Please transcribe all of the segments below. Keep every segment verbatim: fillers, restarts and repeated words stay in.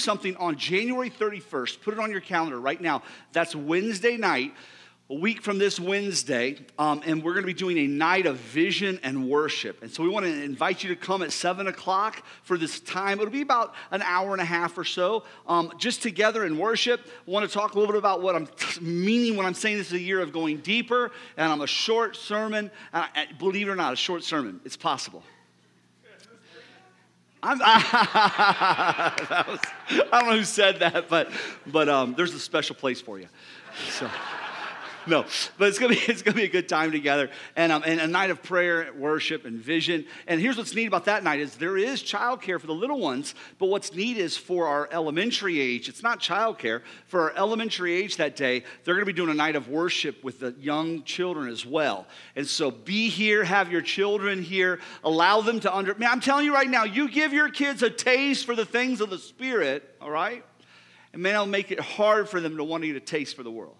something on January thirty-first. Put it on your calendar right now. That's Wednesday night, a week from this Wednesday, um, and we're going to be doing a night of vision and worship. And so we want to invite you to come at seven o'clock for this time. It'll be about an hour and a half or so, um, just together in worship. I want to talk a little bit about what I'm t- meaning when I'm saying this is a year of going deeper, and I'm a short sermon. Uh, believe it or not, a short sermon. It's possible. I'm, I, that was, I don't know who said that, but but um, there's a special place for you. So. No, but it's gonna be it's gonna be a good time together, and um, and a night of prayer, worship, and vision. And here's what's neat about that night is there is childcare for the little ones, but what's neat is for our elementary age. It's not childcare for our elementary age that day. They're gonna be doing a night of worship with the young children as well. And so be here, have your children here, allow them to under. Man, I'm telling you right now, you give your kids a taste for the things of the Spirit, all right, and man, it'll make it hard for them to want to get a taste for the world.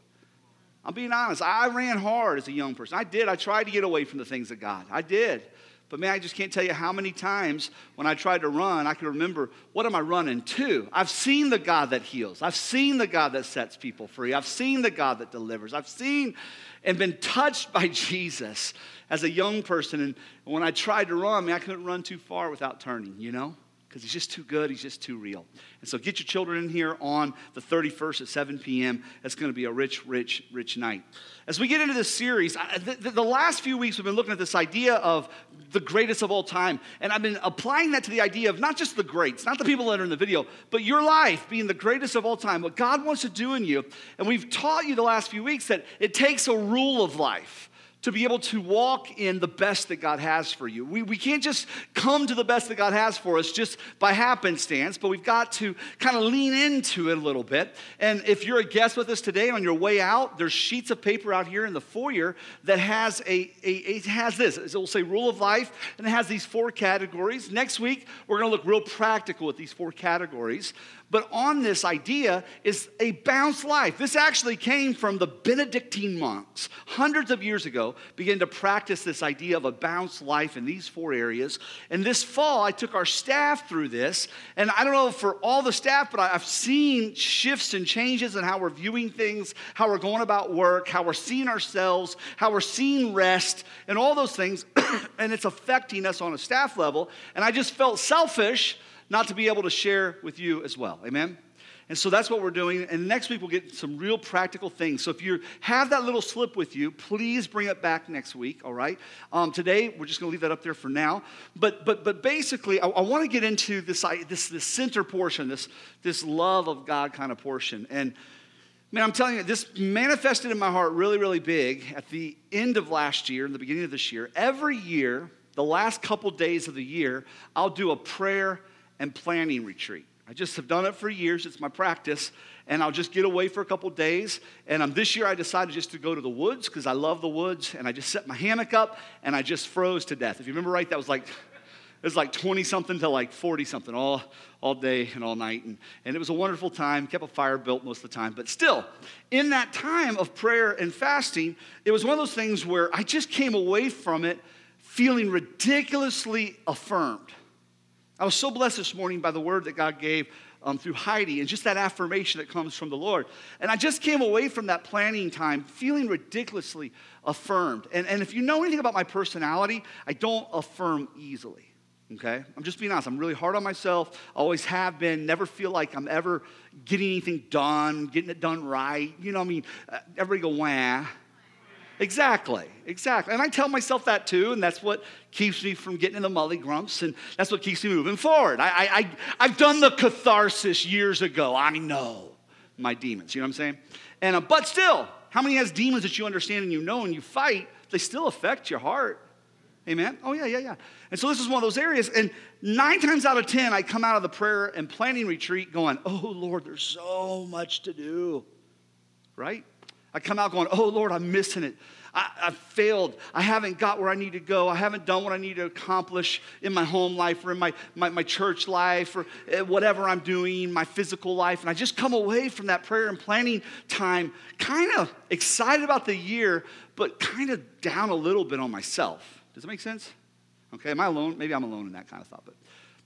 I'm being honest. I ran hard as a young person. I did. I tried to get away from the things of God. I did. But, man, I just can't tell you how many times when I tried to run, I can remember, what am I running to? I've seen the God that heals. I've seen the God that sets people free. I've seen the God that delivers. I've seen and been touched by Jesus as a young person. And when I tried to run, man, I couldn't run too far without turning, you know? Because he's just too good. He's just too real. And so get your children in here on the thirty-first at seven p.m. That's going to be a rich, rich, rich night. As we get into this series, I, the, the last few weeks we've been looking at this idea of the greatest of all time. And I've been applying that to the idea of not just the greats, not the people that are in the video, but your life being the greatest of all time, what God wants to do in you. And we've taught you the last few weeks that it takes a rule of life to be able to walk in the best that God has for you. We, we can't just come to the best that God has for us just by happenstance, but we've got to kind of lean into it a little bit. And if you're a guest with us today, on your way out, there's sheets of paper out here in the foyer that has a, a it has this. It will say rule of life, and it has these four categories. Next week, we're going to look real practical at these four categories. But on this idea is a balanced life. This actually came from the Benedictine monks. Hundreds of years ago, began to practice this idea of a balanced life in these four areas. And this fall, I took our staff through this. And I don't know for all the staff, but I've seen shifts and changes in how we're viewing things, how we're going about work, how we're seeing ourselves, how we're seeing rest, and all those things. And it's affecting us on a staff level. And I just felt selfish not to be able to share with you as well. Amen? And so that's what we're doing. And next week, we'll get some real practical things. So if you have that little slip with you, please bring it back next week, all right? Um, today, we're just going to leave that up there for now. But but but basically, I, I want to get into this, this this center portion, this this love of God kind of portion. And, man, I'm telling you, this manifested in my heart really, really big at the end of last year and the beginning of this year. Every year, the last couple days of the year, I'll do a prayer and planning retreat. I just have done it for years. It's my practice. And I'll just get away for a couple days. And um, this year I decided just to go to the woods because I love the woods. And I just set my hammock up and I just froze to death. If you remember right, that was like, it was like twenty-something to like forty-something all, all day and all night. And, and it was a wonderful time. Kept a fire built most of the time. But still, in that time of prayer and fasting, it was one of those things where I just came away from it feeling ridiculously affirmed. I was so blessed this morning by the word that God gave um, through Heidi and just that affirmation that comes from the Lord. And I just came away from that planning time feeling ridiculously affirmed. And, and if you know anything about my personality, I don't affirm easily, okay? I'm just being honest. I'm really hard on myself, always have been, never feel like I'm ever getting anything done, getting it done right. You know what I mean? Everybody go, wah. Exactly, exactly. And I tell myself that too, and that's what keeps me from getting in the mully grumps, and that's what keeps me moving forward. I, I, I, I've done the catharsis years ago. I know my demons, you know what I'm saying? And uh, but still, how many has demons that you understand and you know and you fight, they still affect your heart? Amen? Oh, yeah, yeah, yeah. And so this is one of those areas, and nine times out of ten, I come out of the prayer and planning retreat going, oh, Lord, there's so much to do, right? I come out going, oh, Lord, I'm missing it. I, I failed. I haven't got where I need to go. I haven't done what I need to accomplish in my home life or in my, my, my church life or whatever I'm doing, my physical life. And I just come away from that prayer and planning time kind of excited about the year, but kind of down a little bit on myself. Does that make sense? Okay, am I alone? Maybe I'm alone in that kind of thought. But,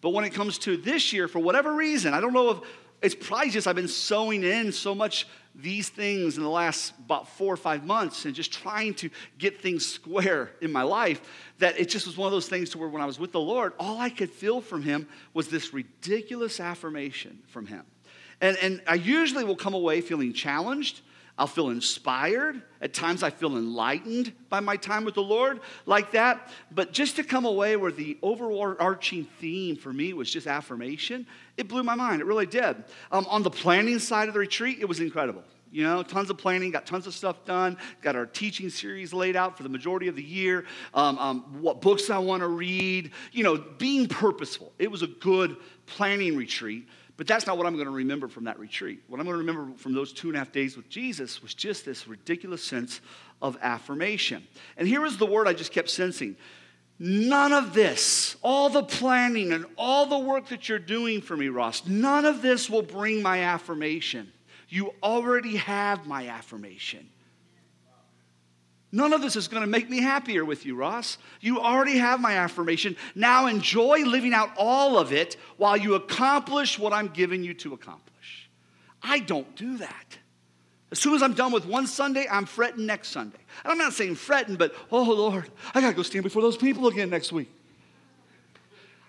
but when it comes to this year, for whatever reason, I don't know if It's probably just I've been sewing in so much these things in the last about four or five months and just trying to get things square in my life that it just was one of those things to where when I was with the Lord, all I could feel from him was this ridiculous affirmation from him. And, and I usually will come away feeling challenged. I'll feel inspired. At times I feel enlightened by my time with the Lord like that. But just to come away where the overarching theme for me was just affirmation, it blew my mind. It really did. Um, on the planning side of the retreat, it was incredible. You know, tons of planning, got tons of stuff done, got our teaching series laid out for the majority of the year, um, um, what books I want to read, you know, being purposeful. It was a good planning retreat. But that's not what I'm going to remember from that retreat. What I'm going to remember from those two and a half days with Jesus was just this ridiculous sense of affirmation. And here is the word I just kept sensing. None of this, all the planning and all the work that you're doing for me, Ross, none of this will bring my affirmation. You already have my affirmation. None of this is going to make me happier with you, Ross. You already have my affirmation. Now enjoy living out all of it while you accomplish what I'm giving you to accomplish. I don't do that. As soon as I'm done with one Sunday, I'm fretting next Sunday. And I'm not saying fretting, but, oh, Lord, I got to go stand before those people again next week.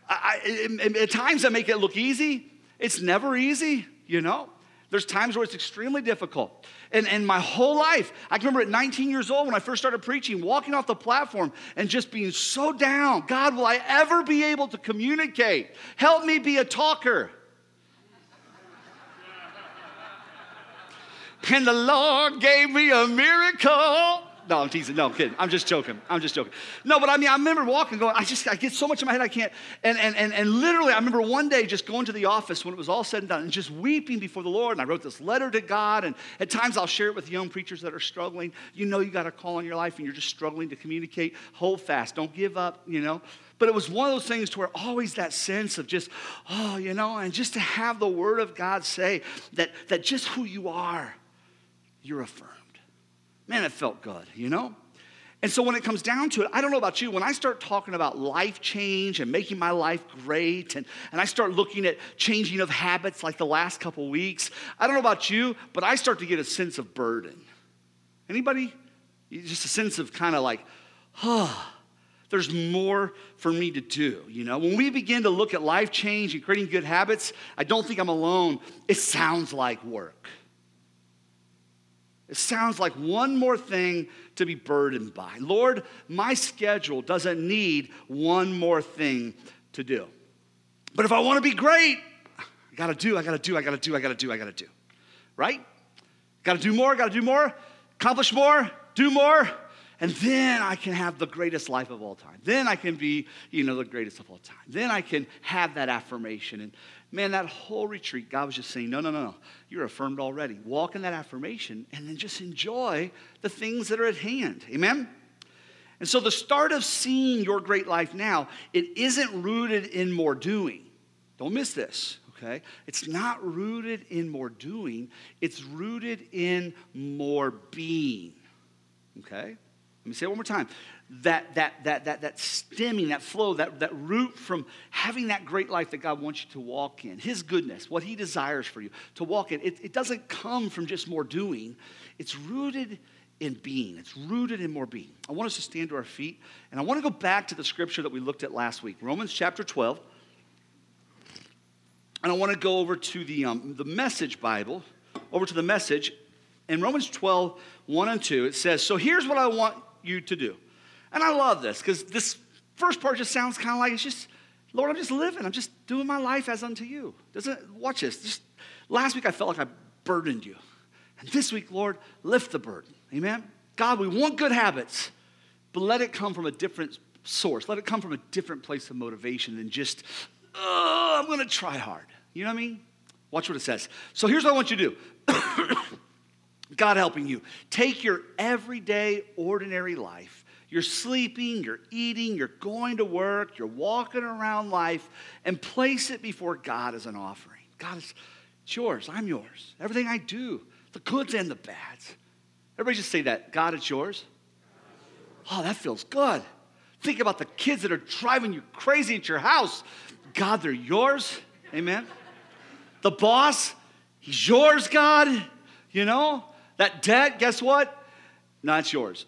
I, I, at times I make it look easy. It's never easy, you know. There's times where it's extremely difficult. And, and my whole life, I can remember at nineteen years old when I first started preaching, walking off the platform and just being so down. God, will I ever be able to communicate? Help me be a talker. And the Lord gave me a miracle. No, I'm teasing. No, I'm kidding. I'm just joking. I'm just joking. No, but I mean, I remember walking, going, I just, I get so much in my head, I can't. And and and and literally, I remember one day just going to the office when it was all said and done and just weeping before the Lord. And I wrote this letter to God. And at times I'll share it with young preachers that are struggling. You know, you got a call in your life and you're just struggling to communicate. Hold fast. Don't give up, you know. But it was one of those things to where always that sense of just, oh, you know, and just to have the word of God say that, that just who you are, you're affirmed. Man, it felt good, you know? And so when it comes down to it, I don't know about you, when I start talking about life change and making my life great and, and I start looking at changing of habits like the last couple weeks, I don't know about you, but I start to get a sense of burden. Anybody? Just a sense of kind of like, oh, there's more for me to do, you know? When we begin to look at life change and creating good habits, I don't think I'm alone. It sounds like work. It sounds like one more thing to be burdened by. Lord, my schedule doesn't need one more thing to do. But if I want to be great, I got to do, I got to do, I got to do, I got to do, I got to do. Right? Got to do more, got to do more, accomplish more, do more, and then I can have the greatest life of all time. Then I can be, you know, the greatest of all time. Then I can have that affirmation. And man, that whole retreat, God was just saying, no, no, no, no. You're affirmed already. Walk in that affirmation and then just enjoy the things that are at hand. Amen? And so the start of seeing your great life now, it isn't rooted in more doing. Don't miss this, okay? It's not rooted in more doing. It's rooted in more being, okay? Let me say it one more time. That that that that that stemming, that flow, that, that root from having that great life that God wants you to walk in, his goodness, what he desires for you to walk in, it, it doesn't come from just more doing. It's rooted in being. It's rooted in more being. I want us to stand to our feet, and I want to go back to the scripture that we looked at last week, Romans chapter twelve. And I want to go over to the um, the Message Bible, over to the Message. In Romans twelve, one and two, it says, so here's what I want you to do. And I love this because this first part just sounds kind of like it's just, Lord, I'm just living. I'm just doing my life as unto you. Doesn't watch this. Just, last week I felt like I burdened you. And this week, Lord, lift the burden. Amen? God, we want good habits, but let it come from a different source. Let it come from a different place of motivation than just, oh, I'm going to try hard. You know what I mean? Watch what it says. So here's what I want you to do. God helping you. Take your everyday, ordinary life. You're sleeping, you're eating, you're going to work, you're walking around life, and place it before God as an offering. God, it's yours. I'm yours. Everything I do, the goods and the bads. Everybody just say that. God, it's yours. Oh, that feels good. Think about the kids that are driving you crazy at your house. God, they're yours. Amen. The boss, He's yours, God. You know, that debt, guess what? Not yours.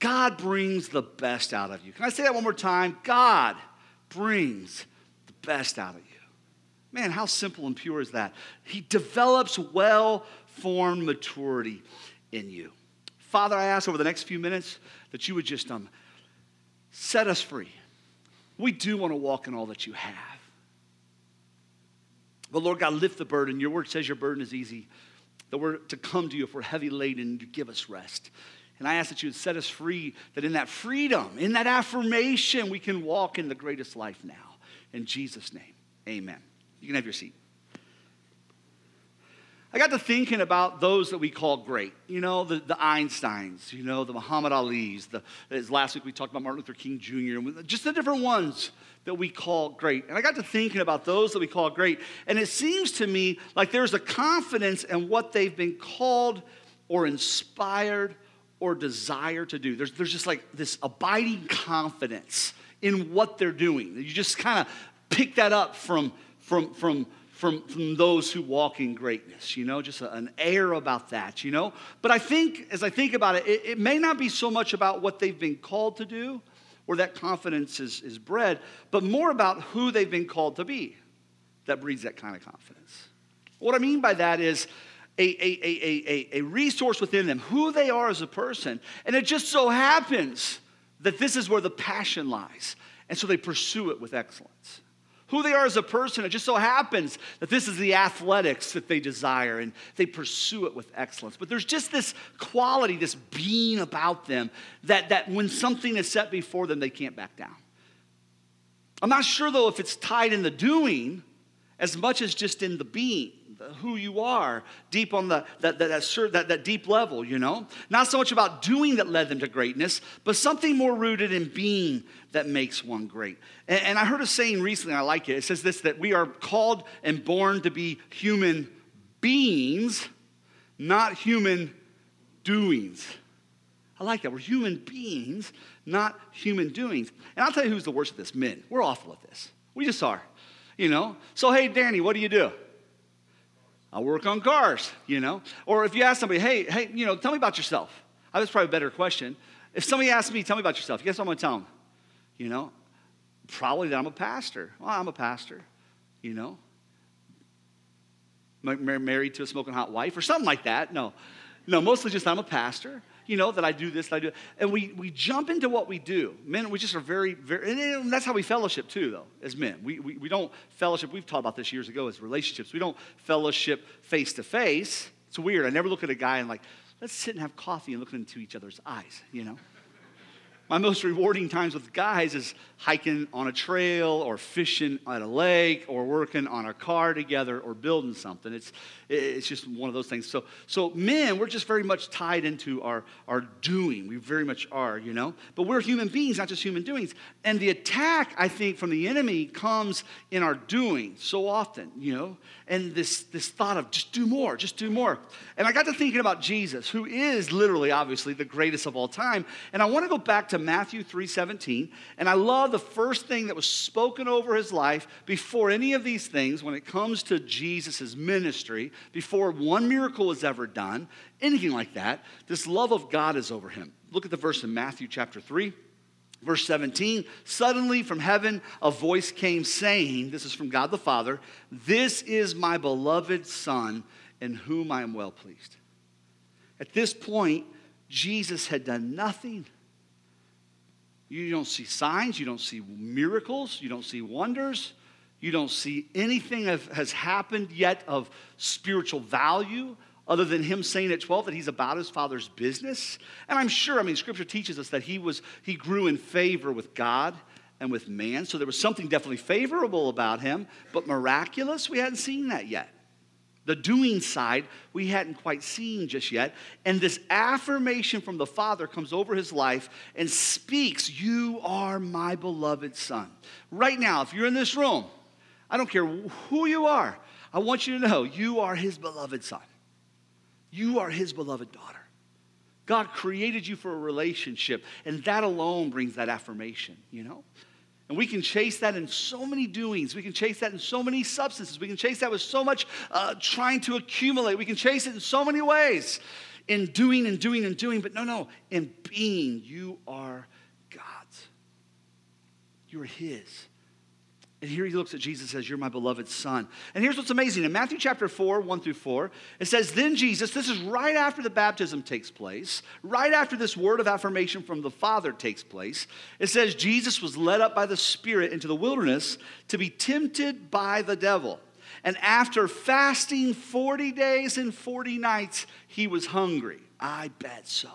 God brings the best out of you. Can I say that one more time? God brings the best out of you. Man, how simple and pure is that? He develops well-formed maturity in you. Father, I ask over the next few minutes that you would just um, set us free. We do want to walk in all that you have. But Lord God, lift the burden. Your word says your burden is easy, that we're to come to you if we're heavy laden, to give us rest. And I ask that you would set us free, that in that freedom, in that affirmation, we can walk in the greatest life now. In Jesus' name, amen. You can have your seat. I got to thinking about those that we call great. You know, the, the Einsteins, you know, the Muhammad Ali's. The, as last week we talked about Martin Luther King Junior Just the different ones that we call great. And I got to thinking about those that we call great. And it seems to me like there's a confidence in what they've been called or inspired or desire to do. There's, there's just like this abiding confidence in what they're doing. You just kind of pick that up from From, from, from, from those who walk in greatness, you know, just a, an air about that, you know. But I think, as I think about it, it, it may not be so much about what they've been called to do or that confidence is, is bred, but more about who they've been called to be that breeds that kind of confidence. What I mean by that is a, a, a, a, a resource within them, who they are as a person, and it just so happens that this is where the passion lies, and so they pursue it with excellence. Who they are as a person, it just so happens that this is the athletics that they desire and they pursue it with excellence. But there's just this quality, this being about them that, that when something is set before them, they can't back down. I'm not sure, though, if it's tied in the doing as much as just in the being, the who you are, deep on the that that, that, that that deep level, you know? Not so much about doing that led them to greatness, but something more rooted in being that makes one great. And, and I heard a saying recently, and I like it. It says this, that we are called and born to be human beings, not human doings. I like that. We're human beings, not human doings. And I'll tell you who's the worst at this, men. We're awful at this. We just are. You know, so hey, Danny, what do you do? I work on cars, you know. Or if you ask somebody, hey, hey, you know, tell me about yourself. I was probably a better question. If somebody asks me, tell me about yourself, guess what I'm going to tell them? You know, probably that I'm a pastor. Well, I'm a pastor, you know. Married to a smoking hot wife or something like that. No, no, mostly just I'm a pastor. You know, that I do this, that I do. And we we jump into what we do. Men, we just are very, very, and that's how we fellowship too, though, as men. We, we, we don't fellowship, we've taught about this years ago as relationships. We don't fellowship face to face. It's weird. I never look at a guy and like, let's sit and have coffee and look into each other's eyes, you know. My most rewarding times with guys is hiking on a trail or fishing at a lake or working on a car together or building something. It's it's just one of those things. So so men, we're just very much tied into our, our doing. We very much are, you know. But we're human beings, not just human doings. And the attack, I think, from the enemy comes in our doing so often, you know. And this, this thought of just do more, just do more. And I got to thinking about Jesus, who is literally, obviously, the greatest of all time. And I want to go back to to Matthew three seventeen, and I love the first thing that was spoken over his life before any of these things when it comes to Jesus' ministry, before one miracle was ever done, anything like that, this love of God is over him. Look at the verse in Matthew chapter three, verse seventeen. Suddenly from heaven a voice came saying, this is from God the Father, "This is my beloved Son in whom I am well pleased." At this point, Jesus had done nothing. You don't see signs, you don't see miracles, you don't see wonders, you don't see anything that has happened yet of spiritual value other than him saying at twelve that he's about his Father's business. And I'm sure, I mean, Scripture teaches us that he was he grew in favor with God and with man, so there was something definitely favorable about him, but miraculous, we hadn't seen that yet. the doing side we hadn't quite seen just yet. And this affirmation from the Father comes over his life and speaks, "You are my beloved Son." Right now, if you're in this room, I don't care who you are, I want you to know you are his beloved son. You are his beloved daughter. God created you for a relationship, and that alone brings that affirmation, you know? And we can chase that in so many doings. We can chase that in so many substances. We can chase that with so much uh, trying to accumulate. We can chase it in so many ways, in doing and doing and doing. But no, no, in being, you are God's. You're his. And here he looks at Jesus and says, "You're my beloved son." And here's what's amazing. In Matthew chapter four, one through four, it says, then Jesus, this is right after the baptism takes place, right after this word of affirmation from the Father takes place, it says Jesus was led up by the Spirit into the wilderness to be tempted by the devil. And after fasting forty days and forty nights, he was hungry. I bet so.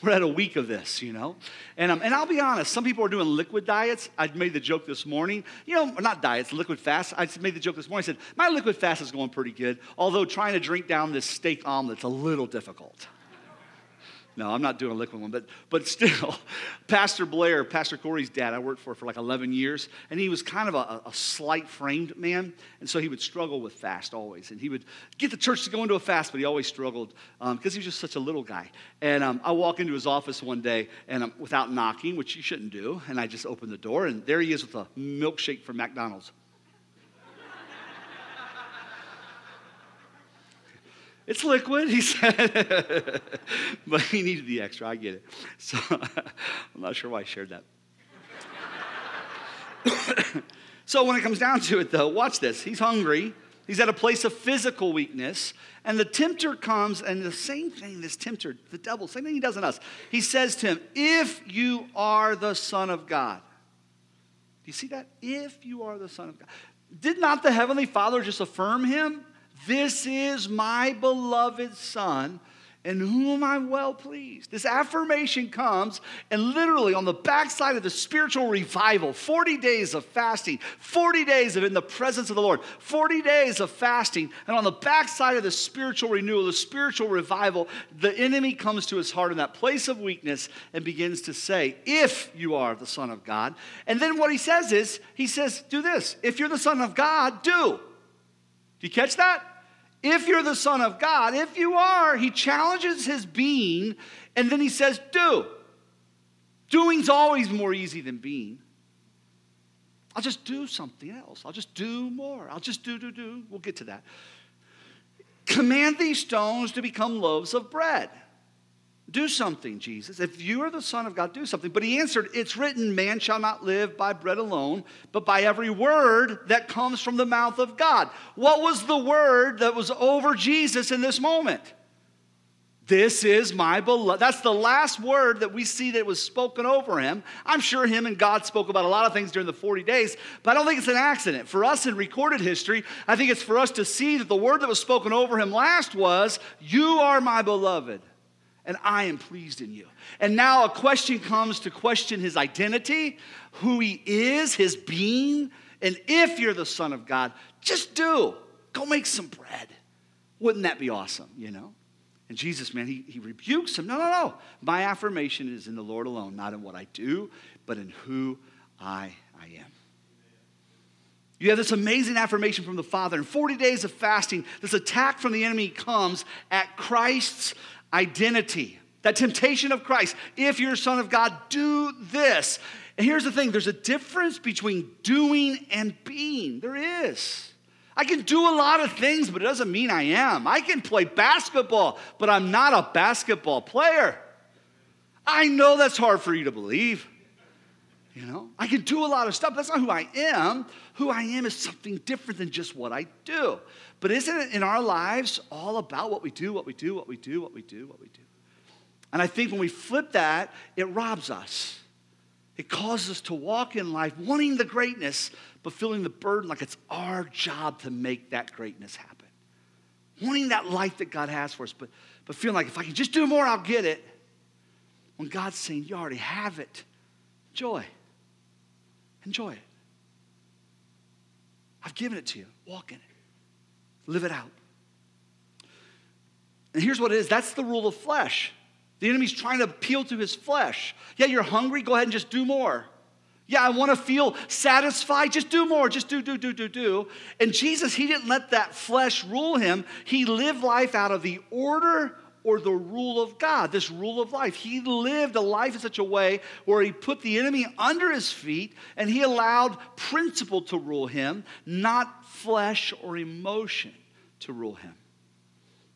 We're at a week of this, you know? And, um, and I'll be honest, some people are doing liquid diets. I made the joke this morning. You know, not diets, liquid fast. I made the joke this morning. I said, my liquid fast is going pretty good, although trying to drink down this steak omelet's a little difficult. No, I'm not doing a liquid one, but but still, Pastor Blair, Pastor Corey's dad, I worked for for like eleven years, and he was kind of a, a slight-framed man, and so he would struggle with fast always, and he would get the church to go into a fast, but he always struggled because um, he was just such a little guy. And um, I walk into his office one day, and um, without knocking, which you shouldn't do, and I just open the door, and there he is with a milkshake from McDonald's. It's liquid, he said, but he needed the extra, I get it. So I'm not sure why I shared that. So when it comes down to it though, watch this. He's hungry, he's at a place of physical weakness, and the tempter comes, and the same thing this tempter, the devil, same thing he does in us. He says to him, if you are the Son of God. Do you see that? If you are the Son of God. Did not the Heavenly Father just affirm him? This is my beloved son in whom I'm well pleased. This affirmation comes, and literally on the backside of the spiritual revival, forty days of fasting, forty days of in the presence of the Lord, forty days of fasting, and on the backside of the spiritual renewal, the spiritual revival, the enemy comes to his heart in that place of weakness and begins to say, if you are the Son of God. And then what he says is, he says, do this. If you're the Son of God, do. Do you catch that? If you're the Son of God, if you are, he challenges his being, and then he says, do. Doing's always more easy than being. I'll just do something else. I'll just do more. I'll just do, do, do. We'll get to that. Command these stones to become loaves of bread. Do something, Jesus. If you are the Son of God, do something. But he answered, it's written, man shall not live by bread alone, but by every word that comes from the mouth of God. What was the word that was over Jesus in this moment? This is my beloved. That's the last word that we see that was spoken over him. I'm sure him and God spoke about a lot of things during the forty days, but I don't think it's an accident. For us in recorded history, I think it's for us to see that the word that was spoken over him last was, you are my beloved. And I am pleased in you. And now a question comes to question his identity, who he is, his being. And if you're the Son of God, just do. Go make some bread. Wouldn't that be awesome, you know? And Jesus, man, he, he rebukes him. No, no, no. My affirmation is in the Lord alone, not in what I do, but in who I, I am. You have this amazing affirmation from the Father. In forty days of fasting, this attack from the enemy comes at Christ's identity, that temptation of Christ. If you're a Son of God, do this. And here's the thing, there's a difference between doing and being. There is. I can do a lot of things, but it doesn't mean I am. I can play basketball, but I'm not a basketball player. I know that's hard for you to believe. You know, I can do a lot of stuff. That's not who I am. Who I am is something different than just what I do. But isn't it in our lives all about what we do, what we do, what we do, what we do, what we do? And I think when we flip that, it robs us. It causes us to walk in life wanting the greatness, but feeling the burden like it's our job to make that greatness happen. Wanting that life that God has for us, but, but feeling like if I can just do more, I'll get it. When God's saying, you already have it, joy. Enjoy it. I've given it to you. Walk in it. Live it out. And here's what it is. That's the rule of flesh. The enemy's trying to appeal to his flesh. Yeah, you're hungry? Go ahead and just do more. Yeah, I want to feel satisfied. Just do more. Just do, do, do, do, do. And Jesus, he didn't let that flesh rule him. He lived life out of the order or the rule of God, this rule of life. He lived a life in such a way where he put the enemy under his feet and he allowed principle to rule him, not flesh or emotion to rule him.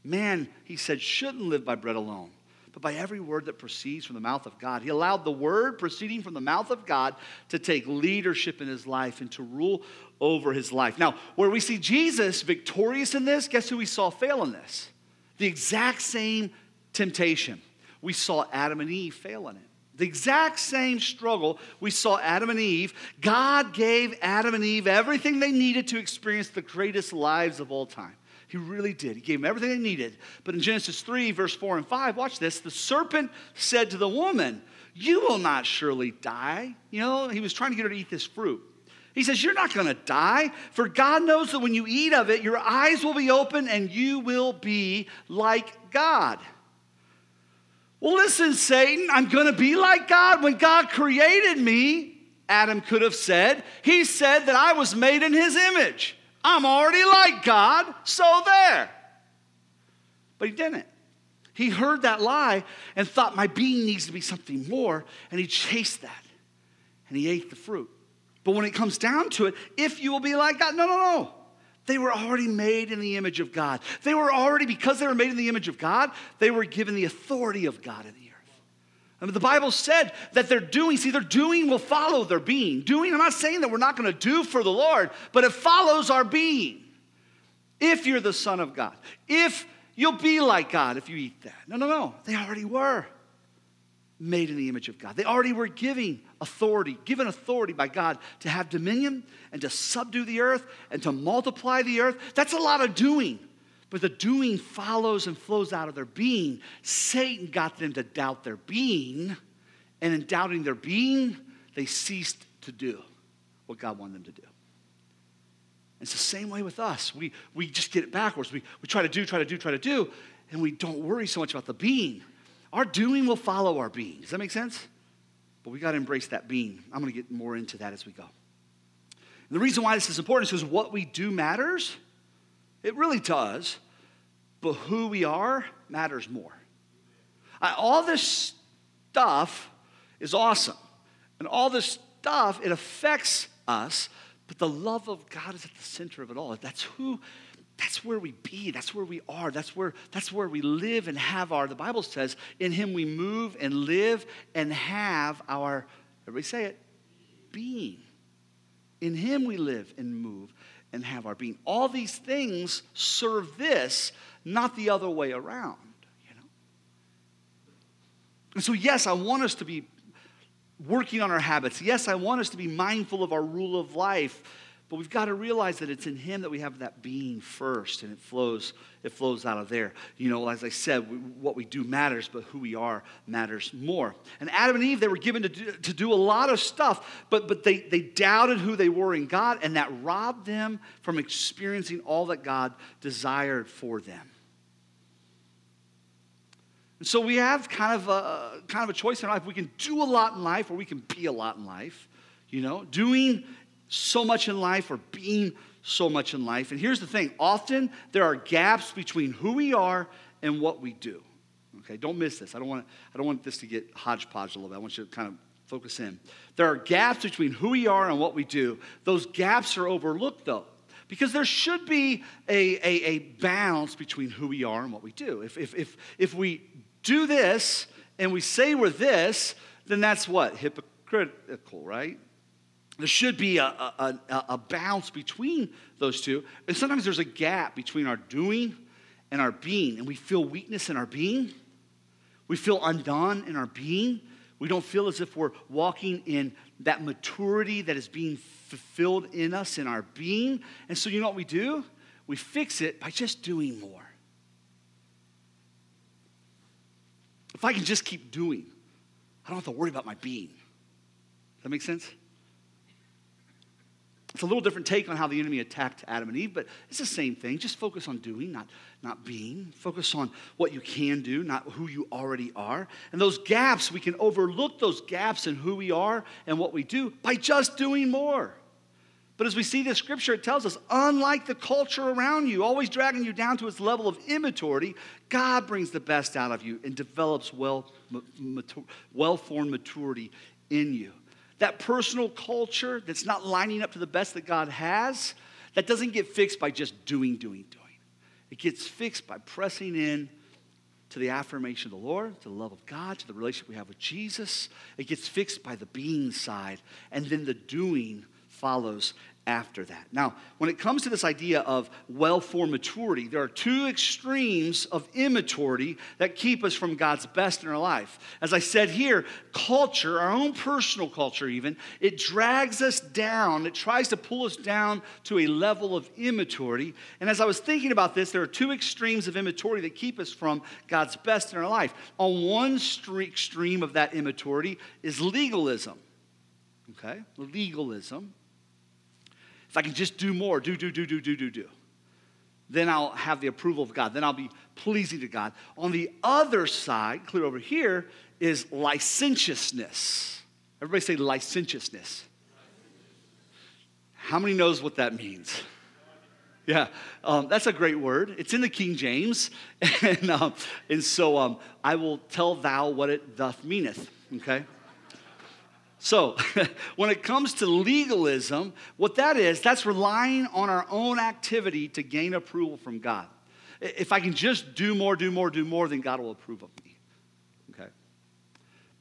Man, he said, shouldn't live by bread alone, but by every word that proceeds from the mouth of God. He allowed the word proceeding from the mouth of God to take leadership in his life and to rule over his life. Now, where we see Jesus victorious in this, guess who we saw fail in this? The exact same temptation. We saw Adam and Eve fail in it. The exact same struggle we saw Adam and Eve. God gave Adam and Eve everything they needed to experience the greatest lives of all time. He really did. He gave them everything they needed. But in Genesis three, verse four and five, watch this. The serpent said to the woman, you will not surely die. You know, he was trying to get her to eat this fruit. He says, you're not going to die, for God knows that when you eat of it, your eyes will be open and you will be like God. Well, listen, Satan, I'm going to be like God. When God created me, Adam could have said, he said that I was made in his image. I'm already like God, so there. But he didn't. He heard that lie and thought, my being needs to be something more, and he chased that, and he ate the fruit. But when it comes down to it, if you will be like God, no, no, no. They were already made in the image of God. They were already, because they were made in the image of God, they were given the authority of God in the earth. I mean, the Bible said that their doing, see, their doing will follow their being. Doing, I'm not saying that we're not going to do for the Lord, but it follows our being. If you're the Son of God, if you'll be like God if you eat that. No, no, no, they already were made in the image of God. They already were giving authority, given authority by God to have dominion and to subdue the earth and to multiply the earth. That's a lot of doing. But the doing follows and flows out of their being. Satan got them to doubt their being, and in doubting their being, they ceased to do what God wanted them to do. It's the same way with us. We, we just get it backwards. We, we try to do, try to do, try to do, and we don't worry so much about the being. Our doing will follow our being. Does that make sense? But we got to embrace that being. I'm going to get more into that as we go. And the reason why this is important is because what we do matters. It really does, but who we are matters more. I, all this stuff is awesome, and all this stuff, it affects us, but the love of God is at the center of it all. That's who, that's where we be, that's where we are, that's where, that's where we live and have our, the Bible says, in him we move and live and have our, everybody say it, being. In him we live and move and have our being. All these things serve this, not the other way around, you know? And so, yes, I want us to be working on our habits. Yes, I want us to be mindful of our rule of life, but we've got to realize that it's in him that we have that being first, and it flows, it flows out of there. You know, as I said, we, what we do matters, but who we are matters more. And Adam and Eve, they were given to do, to do a lot of stuff, but, but they, they doubted who they were in God, and that robbed them from experiencing all that God desired for them. And so we have kind of a, kind of a choice in our life. We can do a lot in life, or we can be a lot in life, you know, doing so much in life or being so much in life. And here's the thing. Often there are gaps between who we are and what we do. Okay, don't miss this. I don't want I don't want this to get hodgepodge a little bit. I want you to kind of focus in. There are gaps between who we are and what we do. Those gaps are overlooked, though, because there should be a, a, a balance between who we are and what we do. If, if, if, if we do this and we say we're this, then that's what? Hypocritical, right? There should be a, a, a, a balance between those two. And sometimes there's a gap between our doing and our being. And we feel weakness in our being. We feel undone in our being. We don't feel as if we're walking in that maturity that is being fulfilled in us, in our being. And so you know what we do? We fix it by just doing more. If I can just keep doing, I don't have to worry about my being. Does that make sense? It's a little different take on how the enemy attacked Adam and Eve, but it's the same thing. Just focus on doing, not, not being. Focus on what you can do, not who you already are. And those gaps, we can overlook those gaps in who we are and what we do by just doing more. But as we see this scripture, it tells us, unlike the culture around you, always dragging you down to its level of immaturity, God brings the best out of you and develops well, mature, well-formed maturity in you. That personal culture that's not lining up to the best that God has, that doesn't get fixed by just doing, doing, doing. It gets fixed by pressing in to the affirmation of the Lord, to the love of God, to the relationship we have with Jesus. It gets fixed by the being side, and then the doing follows after that. Now, when it comes to this idea of well-formed maturity, there are two extremes of immaturity that keep us from God's best in our life. As I said here, culture, our own personal culture even, it drags us down. It tries to pull us down to a level of immaturity. And as I was thinking about this, there are two extremes of immaturity that keep us from God's best in our life. On one extreme of that immaturity is legalism. Okay? Legalism. If I can just do more, do, do, do, do, do, do, do, then I'll have the approval of God. Then I'll be pleasing to God. On the other side, clear over here, is licentiousness. Everybody say licentiousness. How many knows what that means? Yeah, um, that's a great word. It's in the King James. And, um, and so um, I will tell thou what it doth meaneth, okay? So, when it comes to legalism, what that is, that's relying on our own activity to gain approval from God. If I can just do more, do more, do more, then God will approve of me. Okay?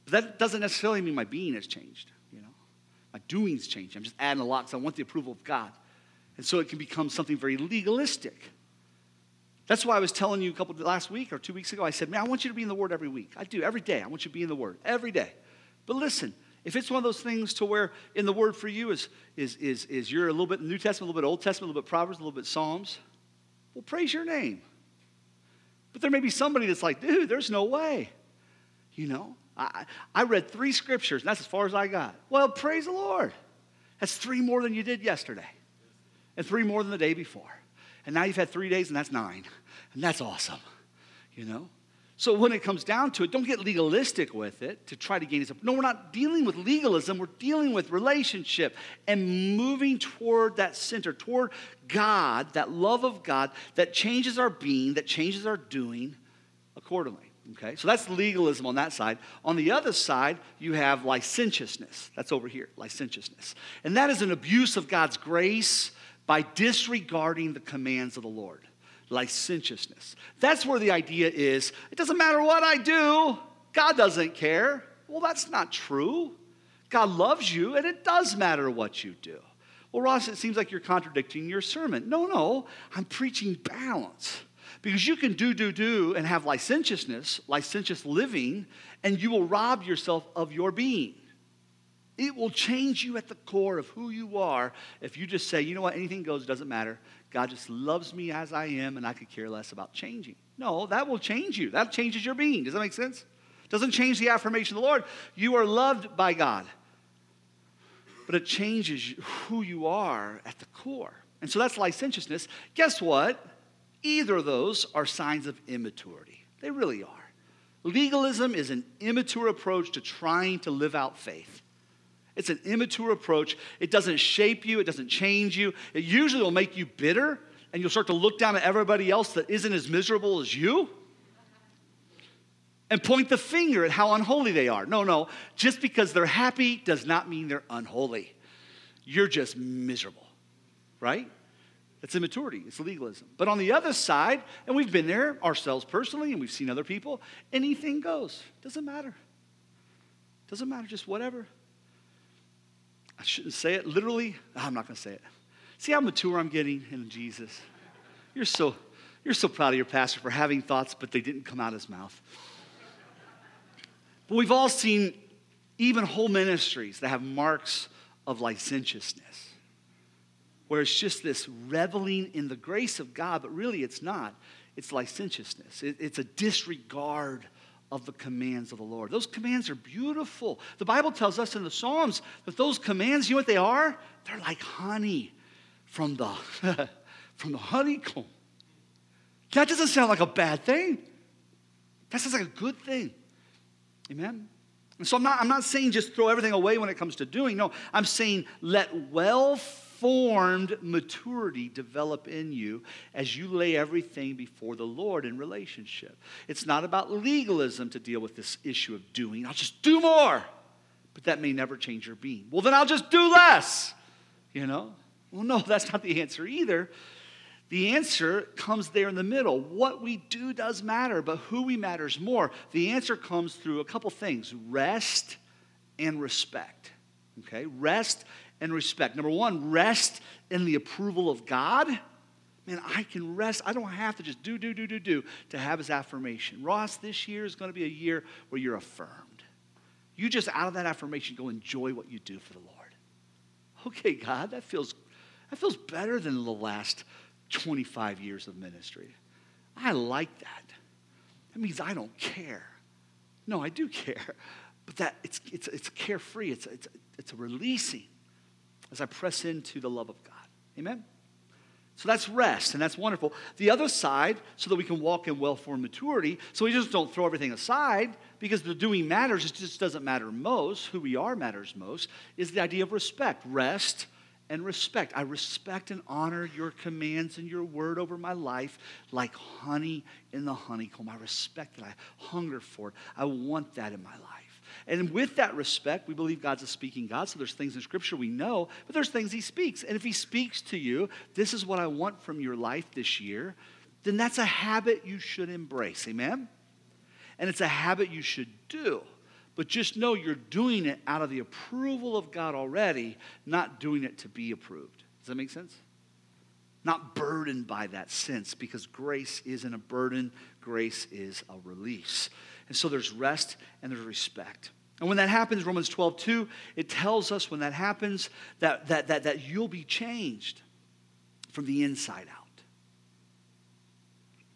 But that doesn't necessarily mean my being has changed, you know. My doing's changed. I'm just adding a lot because I want the approval of God. And so it can become something very legalistic. That's why I was telling you a couple last week or two weeks ago, I said, man, I want you to be in the Word every week. I do, every day. I want you to be in the Word, every day. But listen, if it's one of those things to where in the Word for you is, is, is, is you're a little bit New Testament, a little bit Old Testament, a little bit Proverbs, a little bit Psalms, well, praise your name. But there may be somebody that's like, dude, there's no way. You know, I, I read three scriptures, and that's as far as I got. Well, praise the Lord. That's three more than you did yesterday and three more than the day before. And now you've had three days, and that's nine. And that's awesome, you know. So when it comes down to it, don't get legalistic with it to try to gain something. No, we're not dealing with legalism. We're dealing with relationship and moving toward that center, toward God, that love of God that changes our being, that changes our doing accordingly, okay? So that's legalism on that side. On the other side, you have licentiousness. That's over here, licentiousness. And that is an abuse of God's grace by disregarding the commands of the Lord. Licentiousness. That's where the idea is, it doesn't matter what I do, God doesn't care. Well, that's not true. God loves you, and it does matter what you do. Well, Ross, it seems like you're contradicting your sermon. No, no, I'm preaching balance. Because you can do, do, do, and have licentiousness, licentious living, and you will rob yourself of your being. It will change you at the core of who you are if you just say, you know what, anything goes, doesn't matter. God just loves me as I am, and I could care less about changing. No, that will change you. That changes your being. Does that make sense? Doesn't change the affirmation of the Lord. You are loved by God. But it changes who you are at the core. And so that's licentiousness. Guess what? Either of those are signs of immaturity. They really are. Legalism is an immature approach to trying to live out faith. It's an immature approach. It doesn't shape you. It doesn't change you. It usually will make you bitter, and you'll start to look down at everybody else that isn't as miserable as you and point the finger at how unholy they are. No, no. Just because they're happy does not mean they're unholy. You're just miserable, right? It's immaturity. It's legalism. But on the other side, and we've been there ourselves personally, and we've seen other people, anything goes. Doesn't matter. Doesn't matter. Just whatever. I shouldn't say it. Literally, I'm not going to say it. See how mature I'm getting in Jesus. You're so, you're so proud of your pastor for having thoughts, but they didn't come out of his mouth. But we've all seen even whole ministries that have marks of licentiousness, where it's just this reveling in the grace of God, but really it's not. It's licentiousness. It, it's a disregard of the commands of the Lord. Those commands are beautiful. The Bible tells us in the Psalms that those commands, you know what they are? They're like honey from the, from the honeycomb. That doesn't sound like a bad thing. That sounds like a good thing. Amen? And so I'm not, I'm not saying just throw everything away when it comes to doing. No, I'm saying let well-formed maturity develop in you as you lay everything before the Lord in relationship. It's not about legalism to deal with this issue of doing. I'll just do more. But that may never change your being. Well, then I'll just do less. You know? Well, no, that's not the answer either. The answer comes there in the middle. What we do does matter, but who we matters more. The answer comes through a couple things: rest and respect. Okay? Rest and respect. Number one, rest in the approval of God. Man, I can rest. I don't have to just do, do, do, do, do to have his affirmation. Ross, this year is going to be a year where you're affirmed. You just, out of that affirmation, go enjoy what you do for the Lord. Okay, God, that feels, that feels better than the last twenty-five years of ministry. I like that. That means I don't care. No, I do care, but that it's it's it's carefree. It's it's it's a releasing as I press into the love of God. Amen. So that's rest, and that's wonderful. The other side, so that we can walk in well-formed maturity, so we just don't throw everything aside because the doing matters. It just doesn't matter most. Who we are matters most. Is the idea of respect, rest. And respect. I respect and honor your commands and your word over my life like honey in the honeycomb. I respect it. I hunger for it. I want that in my life. And with that respect, we believe God's a speaking God, so there's things in Scripture we know, but there's things he speaks. And if he speaks to you, this is what I want from your life this year, then that's a habit you should embrace. Amen? And it's a habit you should do. But just know you're doing it out of the approval of God already, not doing it to be approved. Does that make sense? Not burdened by that sense, because grace isn't a burden. Grace is a release. And so there's rest and there's respect. And when that happens, Romans twelve two, it tells us when that happens that, that, that, that you'll be changed from the inside out.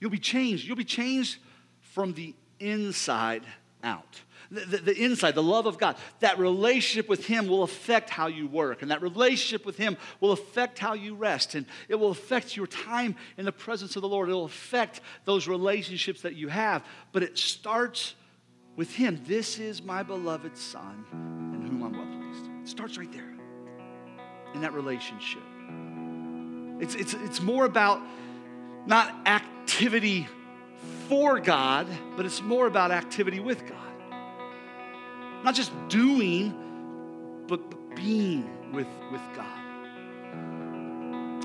You'll be changed. You'll be changed from the inside out. The, the, the inside, the love of God, that relationship with him will affect how you work. And that relationship with him will affect how you rest. And it will affect your time in the presence of the Lord. It will affect those relationships that you have. But it starts with him. This is my beloved son in whom I'm well pleased. It starts right there in that relationship. It's, it's, it's more about not activity for God, but it's more about activity with God. Not just doing, but, but being with, with God.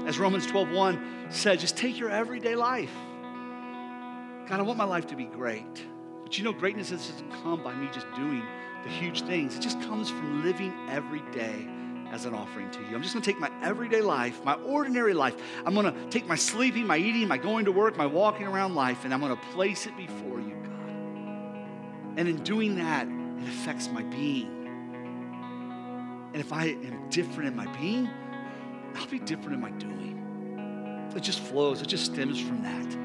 As Romans twelve one said, just take your everyday life. God, I want my life to be great. But you know, greatness doesn't come by me just doing the huge things. It just comes from living every day as an offering to you. I'm just going to take my everyday life, my ordinary life. I'm going to take my sleeping, my eating, my going to work, my walking around life, and I'm going to place it before you, God. And in doing that, it affects my being. And if I am different in my being, I'll be different in my doing. It just flows. It just stems from that.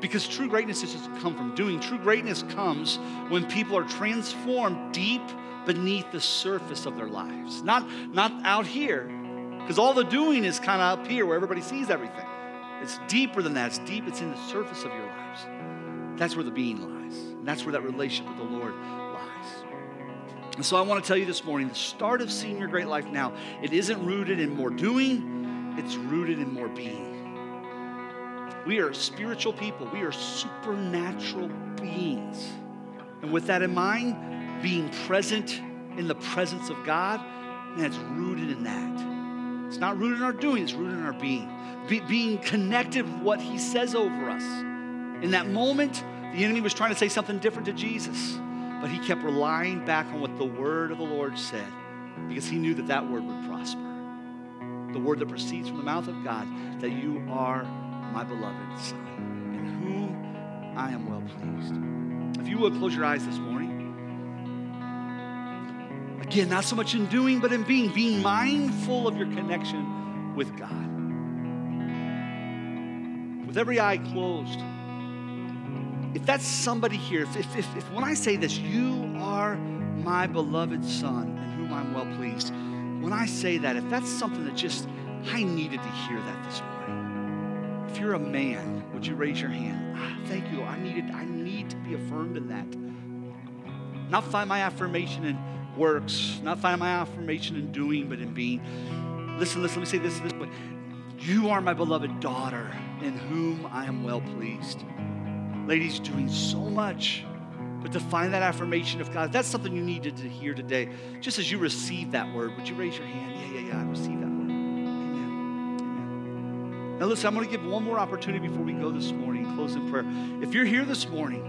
Because true greatness doesn't come from doing. True greatness comes when people are transformed deep beneath the surface of their lives. Not, not out here. Because all the doing is kind of up here where everybody sees everything. It's deeper than that. It's deep. It's in the surface of your lives. That's where the being lies. And that's where that relationship with the Lord lies. And so I want to tell you this morning, the start of seeing your great life now, it isn't rooted in more doing, it's rooted in more being. We are spiritual people. We are supernatural beings. And with that in mind, being present in the presence of God, man, it's rooted in that. It's not rooted in our doing, it's rooted in our being. Be- being connected with what he says over us. In that moment, the enemy was trying to say something different to Jesus, but he kept relying back on what the word of the Lord said, because he knew that that word would prosper. The word that proceeds from the mouth of God, that you are my beloved son, in whom I am well pleased. If you would close your eyes this morning. Again, not so much in doing, but in being, being mindful of your connection with God. With every eye closed, if that's somebody here, if, if, if, if when I say this, you are my beloved son in whom I'm well pleased, when I say that, if that's something that just, I needed to hear that this morning. If you're a man, would you raise your hand? Ah, thank you, I needed, I need to be affirmed in that. Not find my affirmation in works, not find my affirmation in doing, but in being. Listen, listen, let me say this this way. You are my beloved daughter in whom I am well pleased. Ladies, doing so much, but to find that affirmation of God, that's something you needed to hear today. Just as you receive that word, would you raise your hand? Yeah, yeah, yeah, I receive that word. Amen. Amen. Now listen, I'm going to give one more opportunity before we go this morning, close in prayer. If you're here this morning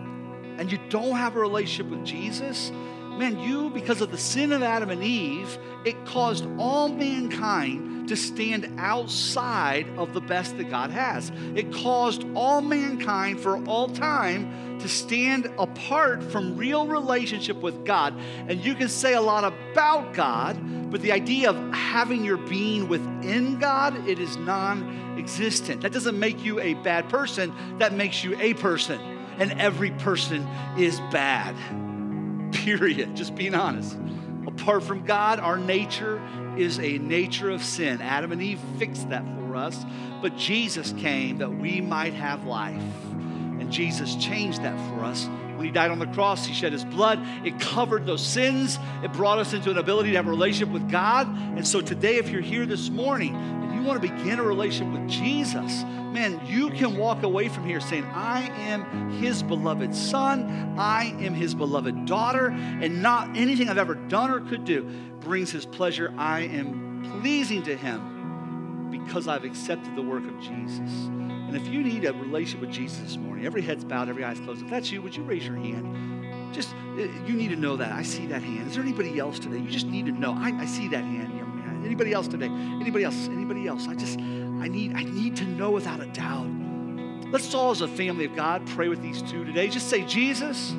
and you don't have a relationship with Jesus, man, you, because of the sin of Adam and Eve, it caused all mankind to stand outside of the best that God has. It caused all mankind for all time to stand apart from real relationship with God. And you can say a lot about God, but the idea of having your being within God, it is non-existent. That doesn't make you a bad person. That makes you a person. And every person is bad. Period. Just being honest. Apart from God, our nature is a nature of sin. Adam and Eve fixed that for us, but Jesus came that we might have life. And Jesus changed that for us. When he died on the cross, he shed his blood. It covered those sins. It brought us into an ability to have a relationship with God. And so today, if you're here this morning and you want to begin a relationship with Jesus, man, you can walk away from here saying, I am his beloved son. I am his beloved daughter. And not anything I've ever done or could do brings his pleasure. I am pleasing to him because I've accepted the work of Jesus. And if you need a relationship with Jesus this morning, every head's bowed, every eye's closed. If that's you, would you raise your hand? Just, you need to know that. I see that hand. Is there anybody else today? You just need to know. I, I see that hand. Anybody else today? Anybody else? Anybody else? I just... I need I need to know without a doubt. Let's all as a family of God pray with these two today. Just say, Jesus,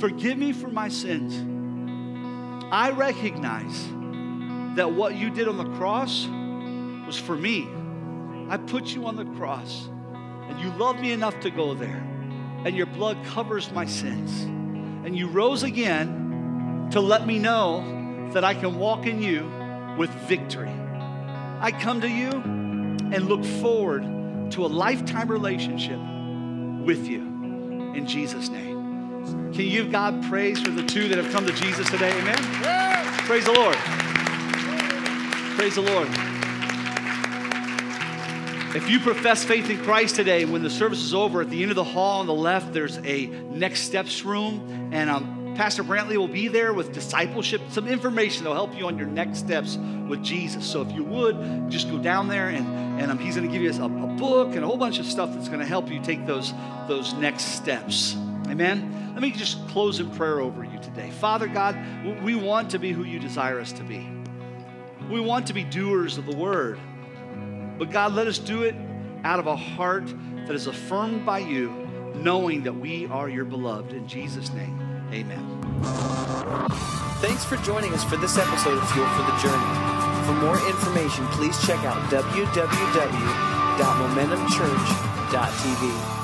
forgive me for my sins. I recognize that what you did on the cross was for me. I put you on the cross, and you loved me enough to go there, and your blood covers my sins. And you rose again to let me know that I can walk in you with victory. I come to you and look forward to a lifetime relationship with you in Jesus' name. Can you give God praise for the two that have come to Jesus today? Amen? Yeah. Praise the Lord. Yeah. Praise the Lord. If you profess faith in Christ today, when the service is over, at the end of the hall on the left, there's a Next Steps room, and um, Pastor Brantley will be there with discipleship, some information that will help you on your next steps with Jesus. So if you would, just go down there, and, and um, he's going to give you a, a book and a whole bunch of stuff that's going to help you take those, those next steps. Amen? Let me just close in prayer over you today. Father God, we want to be who you desire us to be. We want to be doers of the word. But God, let us do it out of a heart that is affirmed by you, knowing that we are your beloved. In Jesus' name, amen. Thanks for joining us for this episode of Fuel for the Journey. For more information, please check out w w w dot momentum church dot t v.